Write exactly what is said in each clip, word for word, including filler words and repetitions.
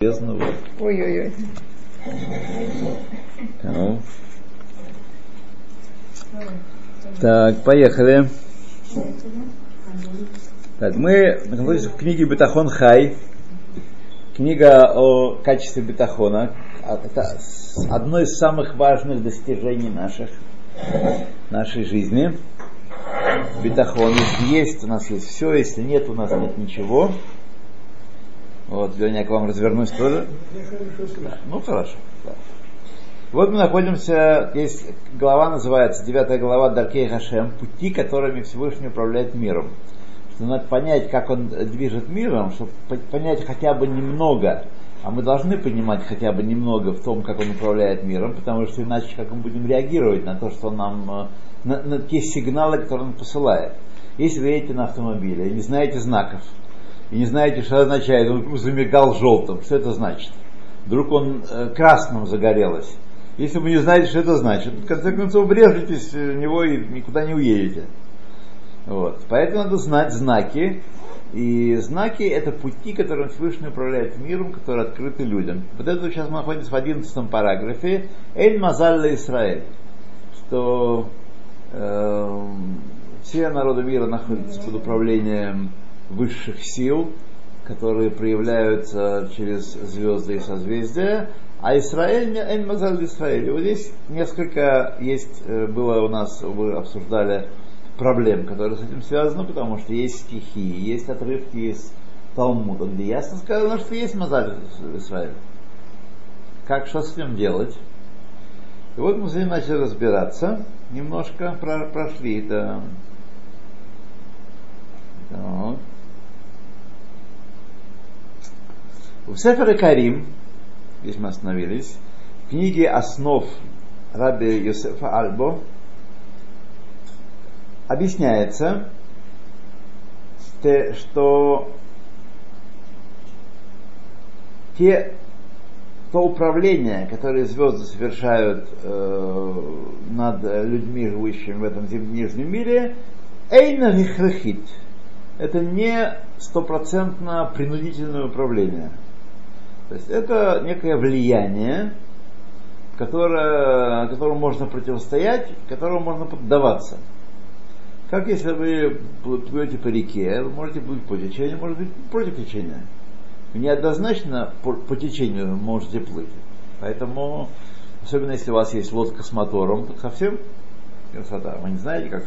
Ой-ой-ой. Ну. Так, поехали. Так, мы находимся в книге «Битахон Хай». Книга о качестве битахона. Это одно из самых важных достижений наших, нашей жизни. Битахон. Если есть, у нас есть все. Если нет, у нас нет ничего. Вот, Леня, я к вам развернусь тоже. Да, ну, хорошо. Да. Вот мы находимся, здесь глава называется, девятая глава Даркей Хашем, пути, которыми Всевышний управляет миром. Что надо понять, как он движет миром, чтобы понять хотя бы немного, а мы должны понимать хотя бы немного в том, как он управляет миром, потому что иначе как мы будем реагировать на то, что нам, на, на те сигналы, которые он посылает. Если вы едете на автомобиле и не знаете знаков, и не знаете, что означает, он замигал желтым, что это значит? Вдруг он красным загорелось. Если вы не знаете, что это значит, в конце концов, врежетесь в него и никуда не уедете. Вот. Поэтому надо знать знаки. И знаки — это пути, которым Всевышний управляет миром, которые открыты людям. Вот это сейчас мы находимся в одиннадцатом параграфе. Эль Мазалла Исраэль. Что э, все народы мира находятся под управлением высших сил, которые проявляются через звезды и созвездия. А Исраэль, Эль Мазалла Исраэль. Вот здесь несколько есть, было у нас, вы обсуждали проблем, которые с этим связаны, потому что есть стихи, есть отрывки из Талмуда, где ясно сказано, что есть Мазаль Исраэль. Как, что с ним делать? И вот мы с ним начали разбираться. Немножко про- прошли это. Так. В Сефер а-Карим, здесь мы остановились, в книге «Основ» Раби Йосефа Альбо объясняется, что те, то управление, которое звезды совершают э, над людьми, живущими в этом нижнем мире, эйна нихрахит. Это не стопроцентно принудительное управление. То есть это некое влияние, которое, которому можно противостоять, которому можно поддаваться. Как если вы плывете по реке, вы можете плыть по течению, можете плыть против течения. Вы неоднозначно по, по течению можете плыть. Поэтому, особенно если у вас есть лодка с мотором, тут совсем красота. Вы не знаете, как...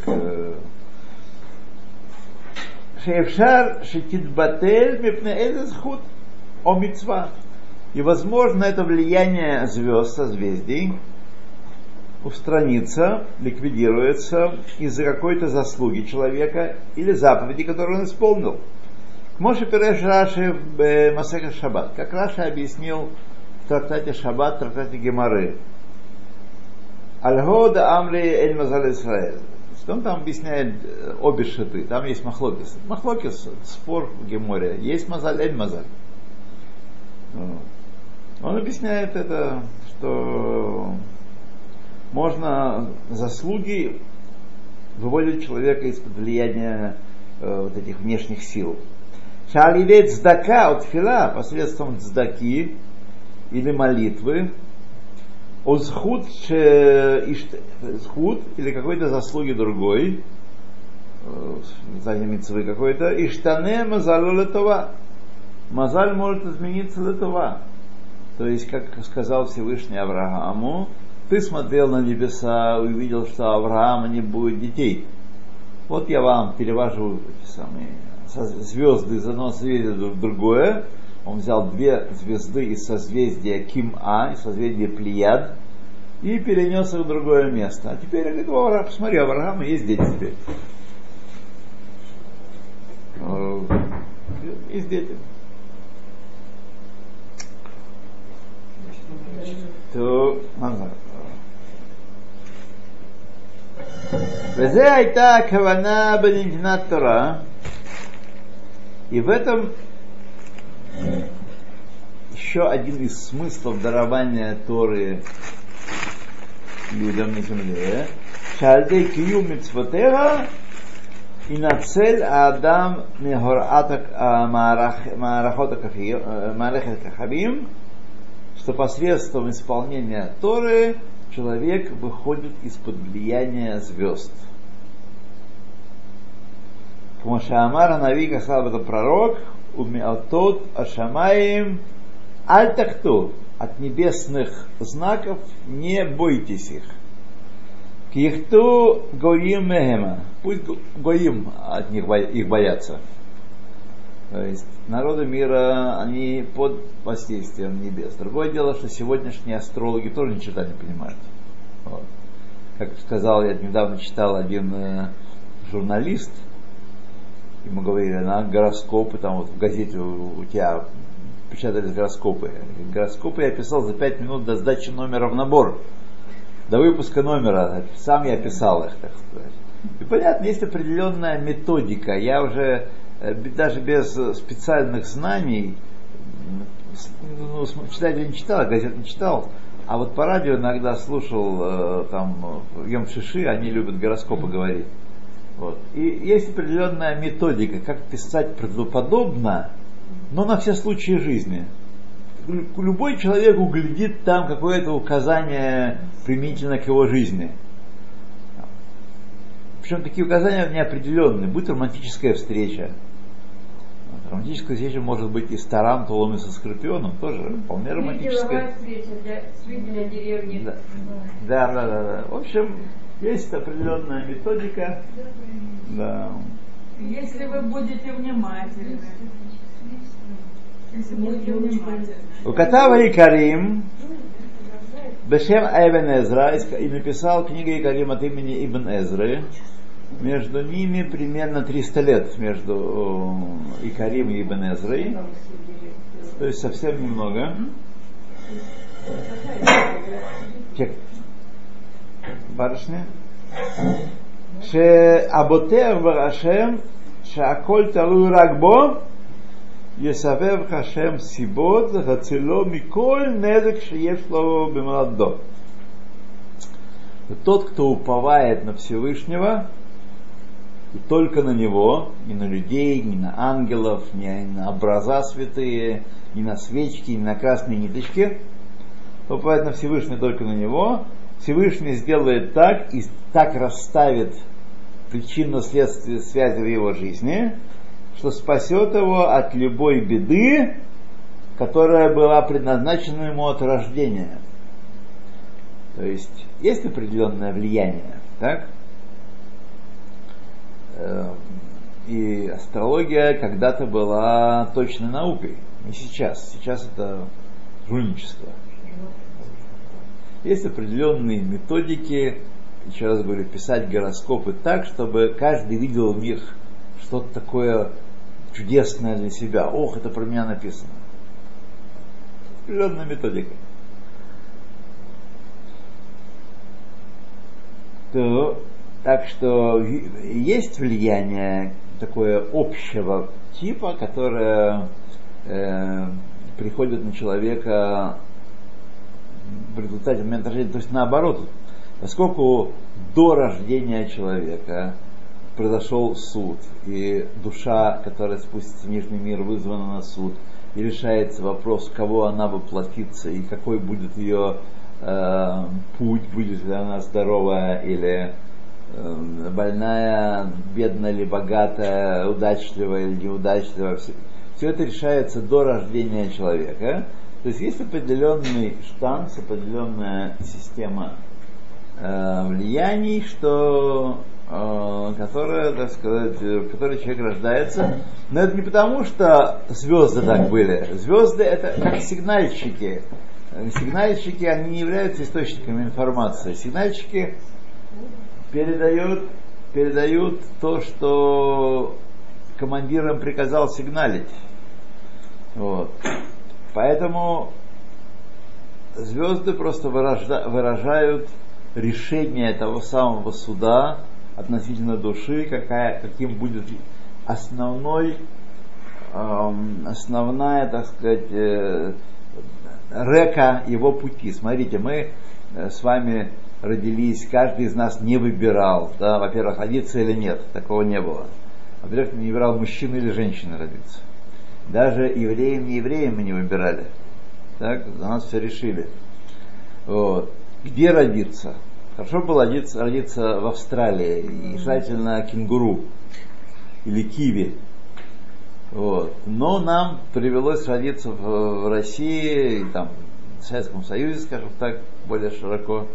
Шефшар шитидбатель мипнеэзэсхуд омитсва. И, возможно, это влияние звезд, созвездий, устранится, ликвидируется из-за какой-то заслуги человека или заповеди, которую он исполнил. Моше Переш Раши в Мацехет Шаббат. Как Раши объяснил в трактате Шаббат, в трактате Гемары. Аль-Года Амри Эль Мазалла Исраэль. Он там объясняет обе шиты. Там есть Махлокис. Махлокис, спор в Геморе. Есть Мазаль, Эль Мазаль. Он объясняет это, что... можно заслуги выводить человека из-под влияния э, вот этих внешних сил. Шалилей цдака от фила, посредством цдаки или молитвы, озхуд или какой-то заслуги другой, занимицевый какой-то, иштане мазалу летова. Мазаль может измениться летова. То есть, как сказал Всевышний Аврааму, ты смотрел на небеса, увидел, что Авраама не будет детей. Вот я вам перевожу эти самые звезды из одного созвездия в другое. Он взял две звезды из созвездия Ким-А, из созвездия Плеяд, и перенес их в другое место. А теперь я говорю, Авраам, посмотри, у Авраама есть дети теперь. Есть дети. То... И в этом еще один из смыслов дарования Торы людям на земле. Инацель Адам Мехоратак Маарахот Кахабим, что посредством исполнения Торы человек выходит из-под влияния звезд. Кумашаамара Навика сказал об этом пророк, Умиатот Ашамаим Аль-Такту, от небесных знаков не бойтесь их. Кихту Гоим Мехема, пусть Гоим от них их боятся. То есть народы мира, они под воздействием небес. Другое дело, что сегодняшние астрологи тоже ни черта не понимают. Вот. Как сказал, я недавно читал один э, журналист, ему говорили, на гороскопы, там вот в газете у, у тебя печатались гороскопы. Гороскопы я писал за пять минут до сдачи номера в набор, до выпуска номера. Сам я писал их, так сказать. И понятно, есть определенная методика. Я уже даже без специальных знаний, ну, читать я не читал, газет не читал, а вот по радио иногда слушал, там, Йом Шиши, они любят гороскопы говорить. Вот. И есть определенная методика, как писать правдоподобно, но на все случаи жизни. Любой человек углядит там какое-то указание применительно к его жизни. Причем такие указания неопределенные. Будет романтическая встреча. Романтическая встреча может быть и с тарантулом, и со скорпионом, тоже вполне романтическая. Для деревни. Да. Да, да, да, да. В общем, есть определенная методика. Да. Если вы будете внимательны. Если будете внимательны. У Катава Икарим Бешем Ибн Эзра, и написал книгу Икарим от имени Ибн Эзры. Между ними примерно триста лет, между Икарим и Ибн Эзрой. То есть совсем немного. Барышня. Ше аботев Ашем, шаколь талу рагбо, есавев Хашем сибот, хацело миколь недек шеешло бемладдо. Тот, кто уповает на Всевышнего, и только на него, не на людей, не на ангелов, не на образа святые, не на свечки, не на красные ниточки. Уповает на Всевышнего, только на него. Всевышний сделает так и так расставит причинно-следственные связи в его жизни, что спасет его от любой беды, которая была предназначена ему от рождения. То есть есть определенное влияние, так? И астрология когда-то была точной наукой, не сейчас. Сейчас это жульничество. Есть определенные методики, еще раз говорю, писать гороскопы так, чтобы каждый видел в них что-то такое чудесное для себя. Ох, это про меня написано. Определенная методика. То... Так что есть влияние такое общего типа, которое э, приходит на человека в результате момента рождения. То есть наоборот, поскольку до рождения человека произошел суд, и душа, которая спустится в нижний мир, вызвана на суд, и решается вопрос, кого она воплотится, и какой будет ее э, путь, будет ли она здоровая или... больная, бедная или богатая, удачливая или неудачливая, все, все это решается до рождения человека. То есть есть определенный штамп, определенная система э, влияний, что, э, которая, так сказать, в которой человек рождается. Но это не потому, что звезды так были. Звезды это как сигнальщики. Сигнальщики, они не являются источниками информации. Сигнальщики Передают, передают то, что командирам приказал сигналить. Вот. Поэтому звезды просто выражда, выражают решение того самого суда относительно души, какая, каким будет основной, эм, основная, так сказать, э, река его пути. Смотрите, мы с вами... родились, каждый из нас не выбирал, да, во-первых, родиться или нет, такого не было. Обязательно не выбирал мужчина или женщина родиться. Даже евреям, не евреям мы не выбирали. Так, за нас все решили. Вот. Где родиться? Хорошо было родиться, родиться в Австралии, и желательно кенгуру или киви. Вот. Но нам привелось родиться в, в России, там, в Советском Союзе, скажем так, более широко.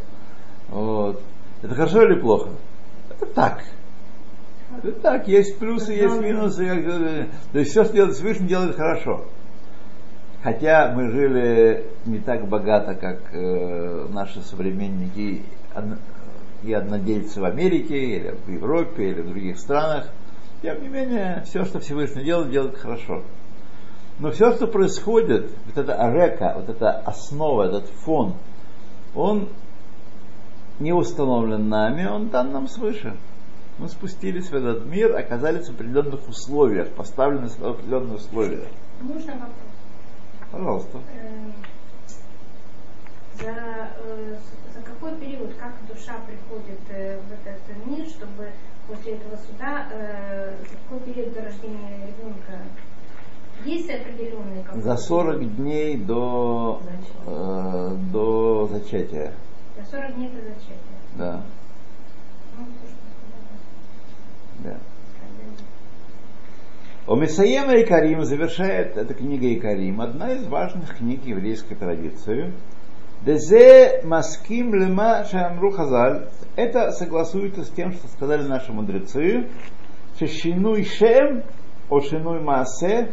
Вот. Это хорошо или плохо? Это так. Это так, есть плюсы, есть минусы. Как... То есть все, что делает Всевышний, делает хорошо. Хотя мы жили не так богато, как э, наши современники и однодельцы в Америке, или в Европе, или в других странах. Тем не менее, все, что Всевышний делает, делает хорошо. Но все, что происходит, вот эта река, вот эта основа, этот фон, он не установлен нами, он дан нам свыше. Мы спустились в этот мир, оказались в определенных условиях, поставлены в определенные условия. Можно вопрос? Пожалуйста. За, за какой период, как душа приходит в этот мир, чтобы после этого суда, за какой период до рождения ребенка? Есть определенные какой-то? За сорок дней до, э, до зачатия. За сорок дней до зачатия? Да. Да. Омисаем Икарим завершает, эта книга Икарим, одна из важных книг еврейской традиции. Дезе маским лема шамру хазаль. Это согласуется с тем, что сказали наши мудрецы. Шешинуй шем, ошинуй маасе,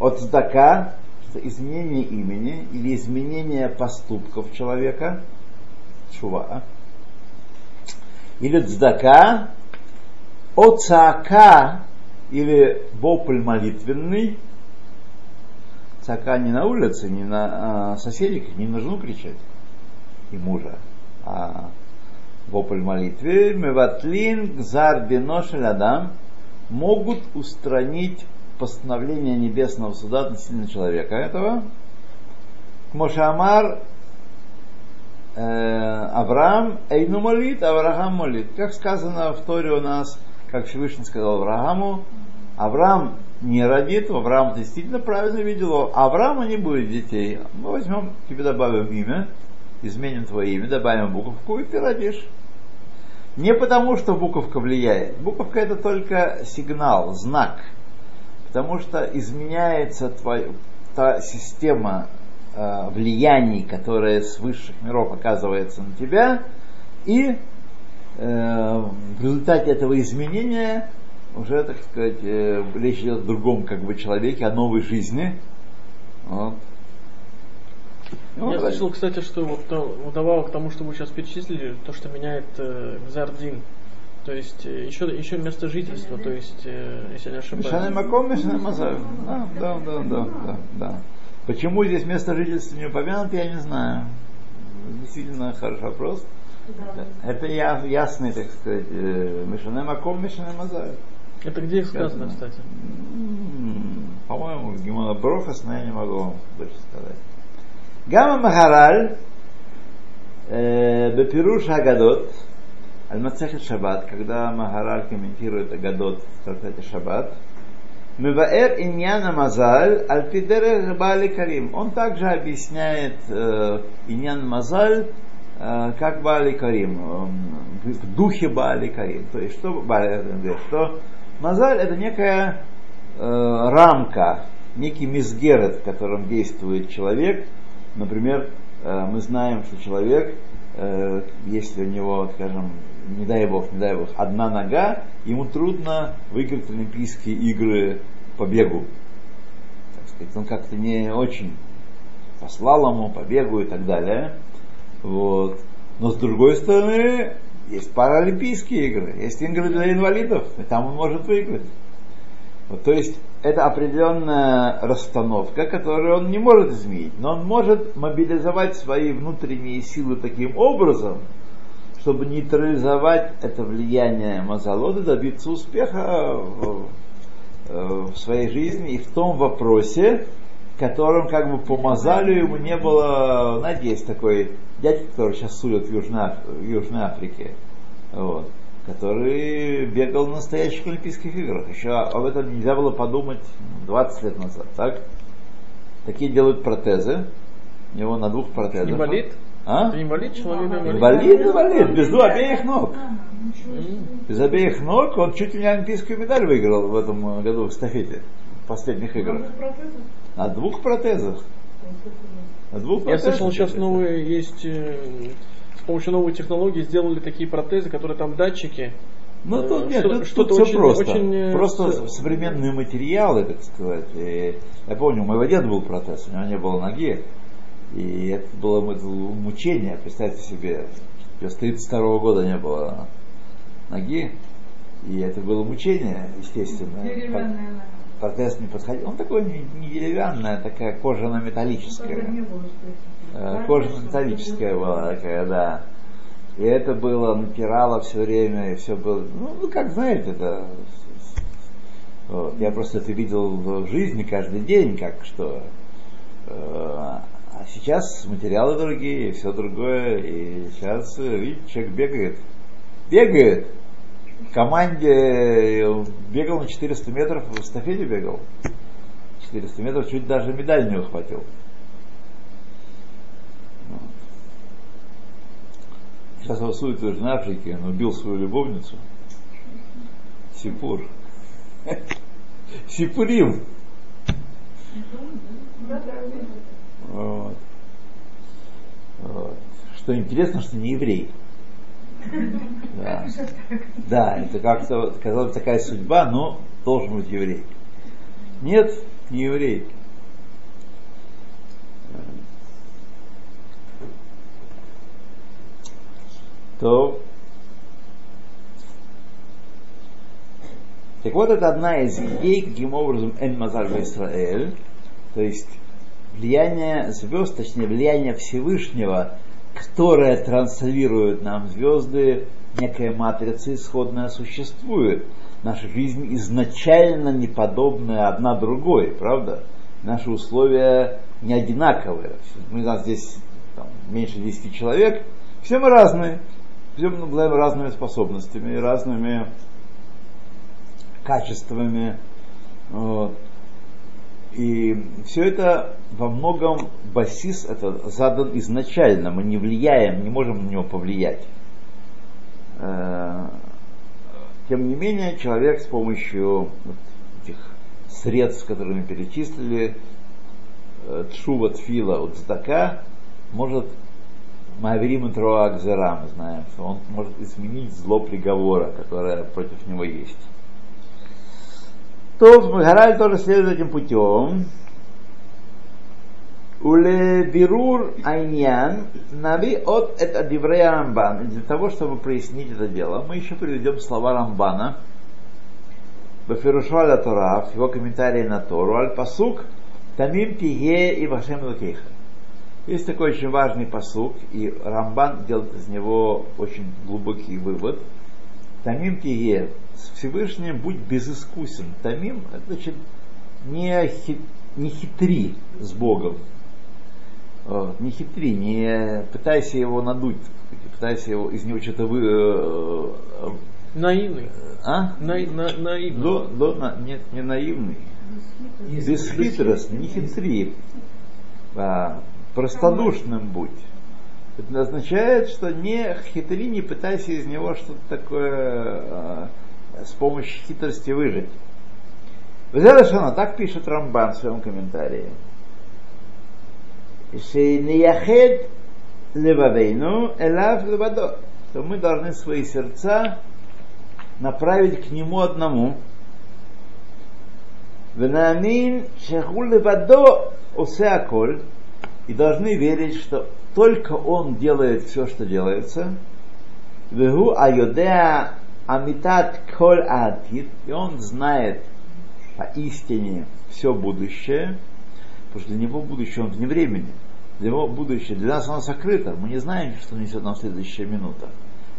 от цдака, изменение имени или изменение поступков человека, шува, или цдака, оцака, или вопль молитвенный. Цака не на улице, не на а, соседей, не на жену кричать и мужа, а вопль молитвы. Меватлин гзар дино шель адам, могут устранить постановление небесного суда относительно человека этого. Мошамар э, Авраам эйну молит, Авраам молит. Как сказано в Торе у нас, как Всевышний сказал Аврааму, Авраам не родит, Авраам действительно правильно видел, Авраама не будет детей. Мы возьмем, тебе добавим имя, изменим твое имя, добавим буковку, и ты родишь. Не потому, что буковка влияет. Буковка — это только сигнал, знак. Потому что изменяется твоя, та система э, влияний, которая с высших миров оказывается на тебя, и э, в результате этого изменения уже, так сказать, э, речь идет о другом, как бы, человеке, о новой жизни. Вот. Ну, я слышал, кстати, что вот вдобавок к тому, что вы сейчас перечислили, то, что меняет э, Гзардин. То есть еще, еще место жительства, то есть, если не ошибаюсь. Мишанай Маком, Мишанай Мазав. Да, да, да, да, да, да. Почему здесь место жительства не упомянуто, я не знаю. Действительно хороший вопрос. Да. Это ясный, так сказать, Мишанай Маком, Мишанай Мазав. Это где их сказано, кстати? По-моему, Гимона Брохес, но я не могу вам больше сказать. Гамма Махараль Бепируш Агадот Мацехет Шаббат, когда Махараль комментирует Агадот в трактате Шаббат, Меваэр иньяна мазаль альпидере рыбали карим. Он также объясняет э, иньян мазаль э, как бали карим, э, в духе бали карим. То есть, что бали, что мазаль — это некая э, рамка, некий мизгерет, в котором действует человек. Например, э, мы знаем, что человек, э, если у него, скажем, не дай бог, не дай бог, одна нога, ему трудно выиграть Паралимпийские игры по бегу. Так сказать, он как-то не очень по слалому, по бегу и так далее. Вот. Но с другой стороны, есть Паралимпийские игры, есть игры для инвалидов, и там он может выиграть. Вот, то есть это определенная расстановка, которую он не может изменить, но он может мобилизовать свои внутренние силы таким образом, чтобы нейтрализовать это влияние Мазалоты, добиться успеха в, в своей жизни и в том вопросе, в котором, как бы, по Мазалю ему не было. Знаете, есть такой дядя, который сейчас судят в Южной, в Южной Африке. Вот. который бегал на настоящих Олимпийских играх. Еще об этом нельзя было подумать двадцать лет назад, так? Такие делают протезы. У него на двух протезах. Инвалид? А? Инвалид, человек инвалид. Инвалид, инвалид, без обеих ног. Без обеих ног он чуть ли не олимпийскую медаль выиграл в этом году в эстафете, в последних играх. На двух протезах. На двух протезах. Я слышал, сейчас новые есть... С помощью новой технологии сделали такие протезы, которые там датчики. Ну тут нет, что, тут, что-то тут все очень, просто. Очень... Просто современные материалы, так сказать. И я помню, у моего деда был протез, у него не было ноги. И это было мучение, представьте себе. С тридцать второго года не было ноги. И это было мучение, естественно. Деревянная. Протез не подходил. Он такой не деревянный, а такая кожано-металлическая. Кожно-металлическая была такая, да. И это было, напирало все время, и все было. Ну, ну как знаете, это. Вот. Я просто это видел в жизни каждый день, как что. А сейчас материалы другие, все другое. И сейчас, видите, человек бегает. Бегает! В команде бегал на четыреста метров, в эстафете бегал. четыреста метров, чуть даже медаль не ухватил. Сейчас его судят в Южной Африке, он убил свою любовницу. Сипур. Сипурим. Вот. Вот. Что интересно, что не еврей. Да. Да, это как-то, казалось бы, такая судьба, но должен быть еврей. Нет, не еврей. То... Так вот, это одна из идей, каким образом Эль Мазалла Исраэль, то есть влияние звезд, точнее влияние Всевышнего, которое транслирует нам звезды, некая матрица исходная существует. Наша жизнь изначально не подобная одна другой, правда? Наши условия не одинаковые. У нас здесь там, меньше десяти человек, все мы разные. Все мы обладаем разными способностями, разными качествами. Вот. И все это во многом басис это задан изначально. Мы не влияем, не можем на него повлиять. Тем не менее, человек с помощью этих средств, которые мы перечислили, тшува, тфила, уцдака, может Маверим Троа Акзера, мы знаем, что он может изменить зло приговора, которое против него есть. То Махараль тоже следует этим путем. Уле бирур айнян нави от эт адиврея Рамбан. Для того, чтобы прояснить это дело, мы еще приведем слова Рамбана. Бафирушу аля Тора, его комментарии на Тору, аль пасук тамим тие и вашем лукейха. Есть такой очень важный пасук, и Рамбан делает из него очень глубокий вывод. Тамим тие, Всевышний будь безыскусен. Тамим, это значит не, хит, не хитри с Богом. Вот, не хитри, не пытайся его надуть, пытайся его, из него что-то вы... Э, э, наивный. А? На, на, наивный. До, до, на, нет, не наивный. Бесхитростный, не хитри. А, простодушным будь. Это означает, что не хитри, не пытайся из него что-то такое э, с помощью хитрости выжить. Взяла так пишет Рамбан в своем комментарии. Шейнияхед левавейну элав левадо. То мы должны свои сердца направить к нему одному. Венамин шеху левадо усеаколь. И должны верить, что только он делает все, что делается. Вегу айодеа амитат коль атит. И он знает поистине все будущее. Потому что для него будущее, он вне времени. Для него будущее, для нас оно сокрыто. Мы не знаем, что несет нам следующая минута.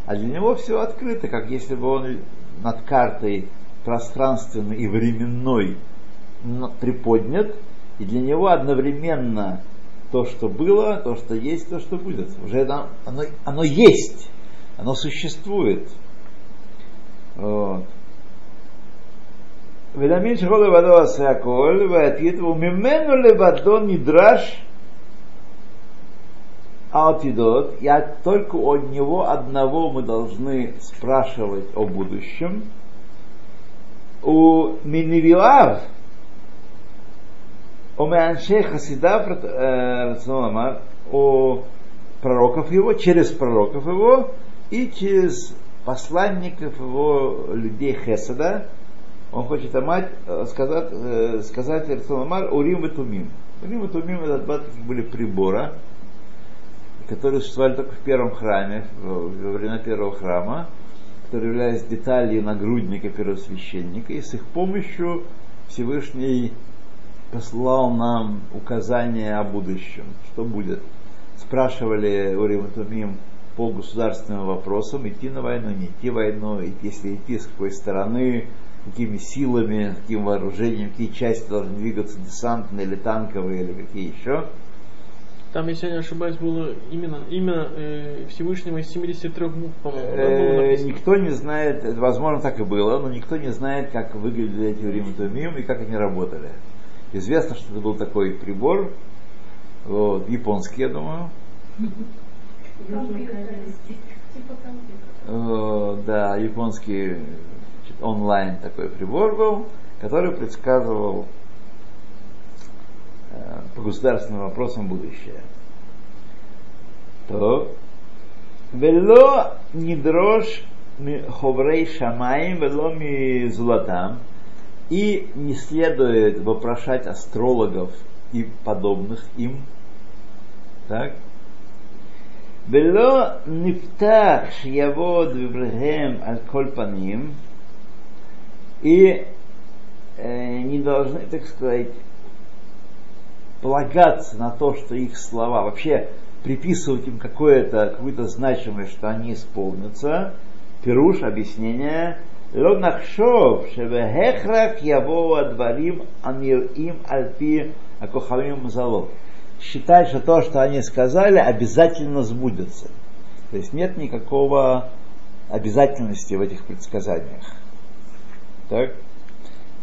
А для него все открыто, как если бы он над картой пространственной и временной приподнят. И для него одновременно... То, что было, то, что есть, то, что будет. Уже оно, оно, оно есть, оно существует. Вот. Ведамин шехол левадо асе аколь, ваатит, умимену левадо нидраш аотидот. Я только от него одного мы должны спрашивать о будущем. У минивиав, у меаншей хасидав рационамар, у пророков его, через пророков его и через посланников его, людей хесада. Он хочет сказать, сказать Рамбан о Рима Тумим. Рима Тумим — это два таких были прибора, которые существовали только в первом храме, во время первого храма, которые являлись деталью нагрудника первосвященника, и с их помощью Всевышний послал нам указания о будущем, что будет. Спрашивали у Рима Тумим по государственным вопросам, идти на войну, не идти на войну, если идти, с какой стороны, какими силами, каким вооружением, какие части должны двигаться, десантные или танковые, или какие еще. Там, если я не ошибаюсь, было именно имя э, Всевышнего из семидесяти трёх букв, по-моему. Никто не знает, возможно, так и было, но никто не знает, как выглядели эти Рима Тумим и как они работали. Известно, что это был такой прибор, вот, японский, я думаю. Да, японский онлайн такой прибор был, который предсказывал э, по государственным вопросам будущее. То вело нидрож ховрей шамаим вело ми золотам, и не следует вопрошать астрологов и подобных им. Так. Вело ниптах шьявод вибрахем аль кольпаним. И э, не должны, так сказать, полагаться на то, что их слова, вообще приписывать им какое-то, какую-то значимость, что они исполнятся. Пируш, объяснение. Ло нахшов, шеве хехрак яво адварим анир им альпи акохавим мазалов. Считать, что то, что они сказали, обязательно сбудется. То есть нет никакого обязательности в этих предсказаниях. Так,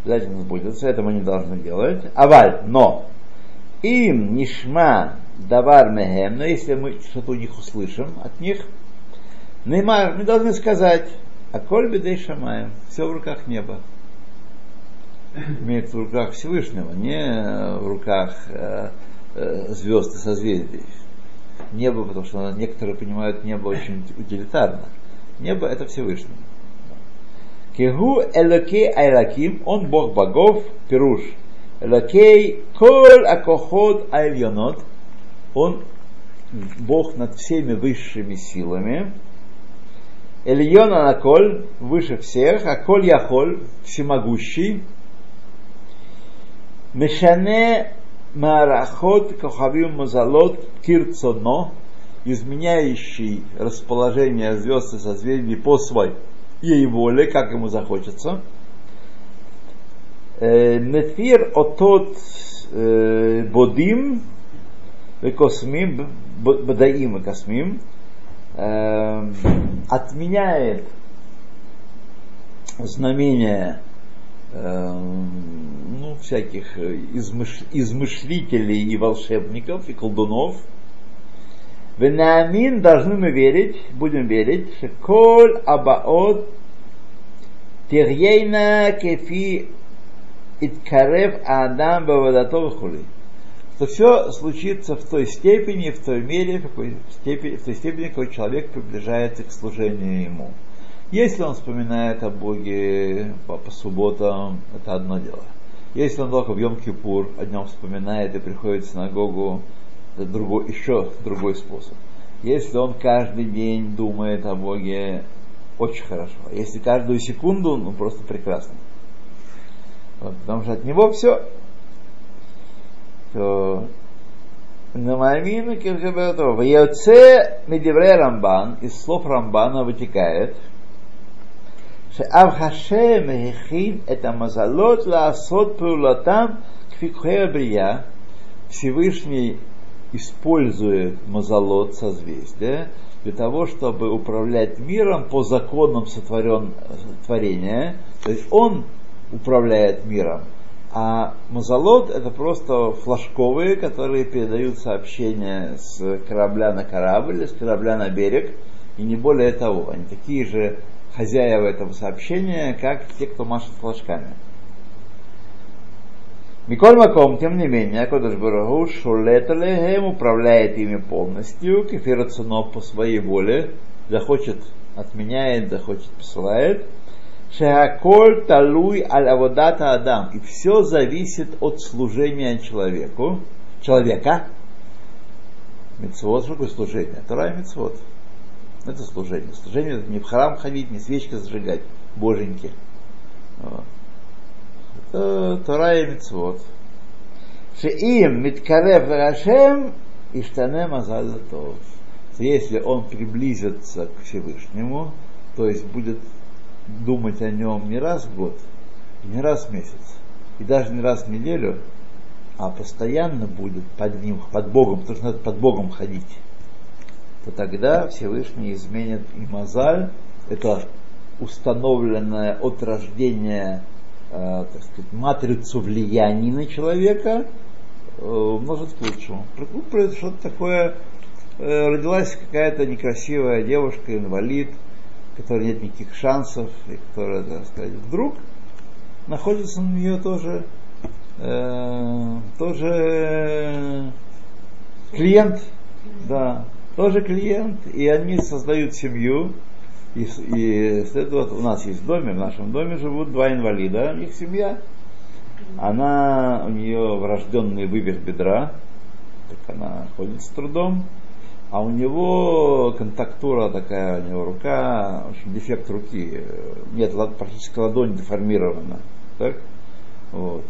обязательно сбудется, это мы не должны делать. Аваль, но им нишма давар мехем, но если мы что-то у них услышим от них, неймар, мы должны сказать, а коль бедей шамаем, все в руках неба. Имеется в руках Всевышнего, не в руках э, э, звезд и созвездий. Небо, потому что некоторые понимают небо очень утилитарно. Небо — это Всевышний. Кегу элокей айлаким, он Бог богов, пируш. Элокей коль акохот айльонот, он Бог над всеми высшими силами. Эльон анаколь, выше всех, аколь яхоль, всемогущий. Мешане марахот кохавим мазалот кирцоно, изменяющий расположение звезд и созвездий по своей ей воле, как ему захочется. Нефир отот бодим космим, бодаим и космим, отменяет знамения, ну, всяких измыш... измышлителей и волшебников, и колдунов. Венаамин, должны мы верить, будем верить, что коль абаот тирьейна кефи иткарев адам бавадатов хули, что все случится в той степени, в той мере, в, какой степени, в той степени, какой человек приближается к служению ему. Если он вспоминает о Боге по, по субботам, это одно дело. Если он только в Йом-Кипур о нем вспоминает и приходит в синагогу, это другой, еще другой способ. Если он каждый день думает о Боге, очень хорошо. Если каждую секунду, ну просто прекрасно. Вот, потому что от него все. Намамину кирхабатова. Яоце медивре Рамбан, из слов Рамбана вытекает, что Авхашем Хехин это мазалот лаасот пулатам кфикхеабрия. Всевышний использует мазалот, созвездие, для того, чтобы управлять миром по законам сотворен, творения. То есть он управляет миром. А мазалот — это просто флажковые, которые передают сообщения с корабля на корабль, с корабля на берег, и не более того. Они такие же хозяева этого сообщения, как те, кто машет флажками. Миколь Маком, тем не менее, Акодош Барух Ху шолет алейхим, управляет ими полностью, кефир цуно по своей воле, захочет отменяет, захочет посылает. Шехаколь талуй аль аводата адам, и все зависит от служения человеку, человека. Мицвот, что такое служение? Тора и мицвот. Это служение. Служение — это не в храм ходить, не свечки зажигать, боженьки. Вот. Тора и мицвот. Шеим миткарев Ашем иштане мазаль латов. Если он приблизится к Всевышнему, то есть будет думать о нем не раз в год, не раз в месяц, и даже не раз в неделю, а постоянно будет под ним, под Богом, потому что надо под Богом ходить, то тогда Всевышний изменит и мазаль, это установленное от рождения, так сказать, матрицу влияний на человека, умножить к лучшему. Что-то такое, родилась какая-то некрасивая девушка, инвалид, которой нет никаких шансов, и которая, так сказать, вдруг находится на нее тоже, э, тоже клиент, да, тоже клиент, и они создают семью. И, и вот, у нас есть в доме, в нашем доме живут два инвалида, у них семья. Она, у нее врожденный вывих бедра, так она ходит с трудом, а у него контактура такая, у него рука, в общем, дефект руки, нет, практически ладонь деформирована, так? Вот.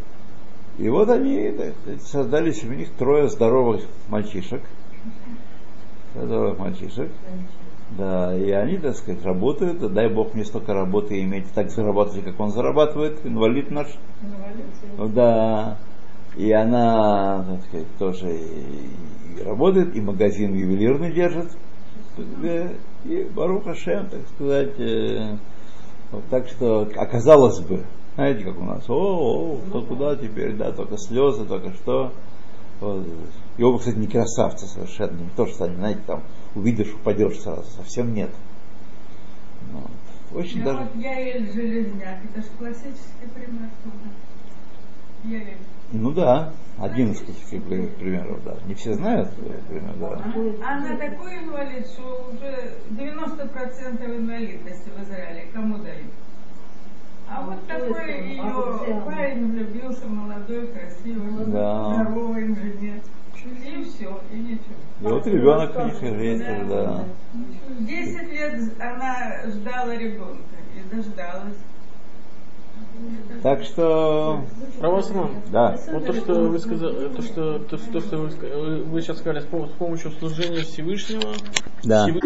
И вот они так, создались, у них трое здоровых мальчишек, здоровых мальчишек. Да, и они, так сказать, работают, дай бог мне столько работы иметь, так зарабатывать, как он зарабатывает, инвалид наш. Инвалид. Да, и она, так сказать, тоже и работает, и магазин ювелирный держит, и Барух Ашем, так сказать, вот так что, оказалось бы, знаете, как у нас, о, кто куда теперь, да, только слезы, только что. Вот. И оба, кстати, не красавцы совершенно, не то, что они, знаете, там, увидишь, упадешь сразу, совсем нет. Вот. Очень даже... Вот Яэль Железняк, это же классический пример. Яэль. Ну да, один из классических примеров, да. Не все знают, например, да. Она такой инвалид, что уже девяносто процентов инвалидности в Израиле кому дают. А вот такой ее парень влюбился, молодой, красивый, да. Здоровый инженер. И все, и ничего. И вот ребенок у них ветер, да. Десять лет она ждала ребенка и дождалась. Так что... А у вас, мам, да. Вот то, что вы сказали, то, что, то, что вы, вы сейчас сказали, с помощью служения Всевышнего... Да.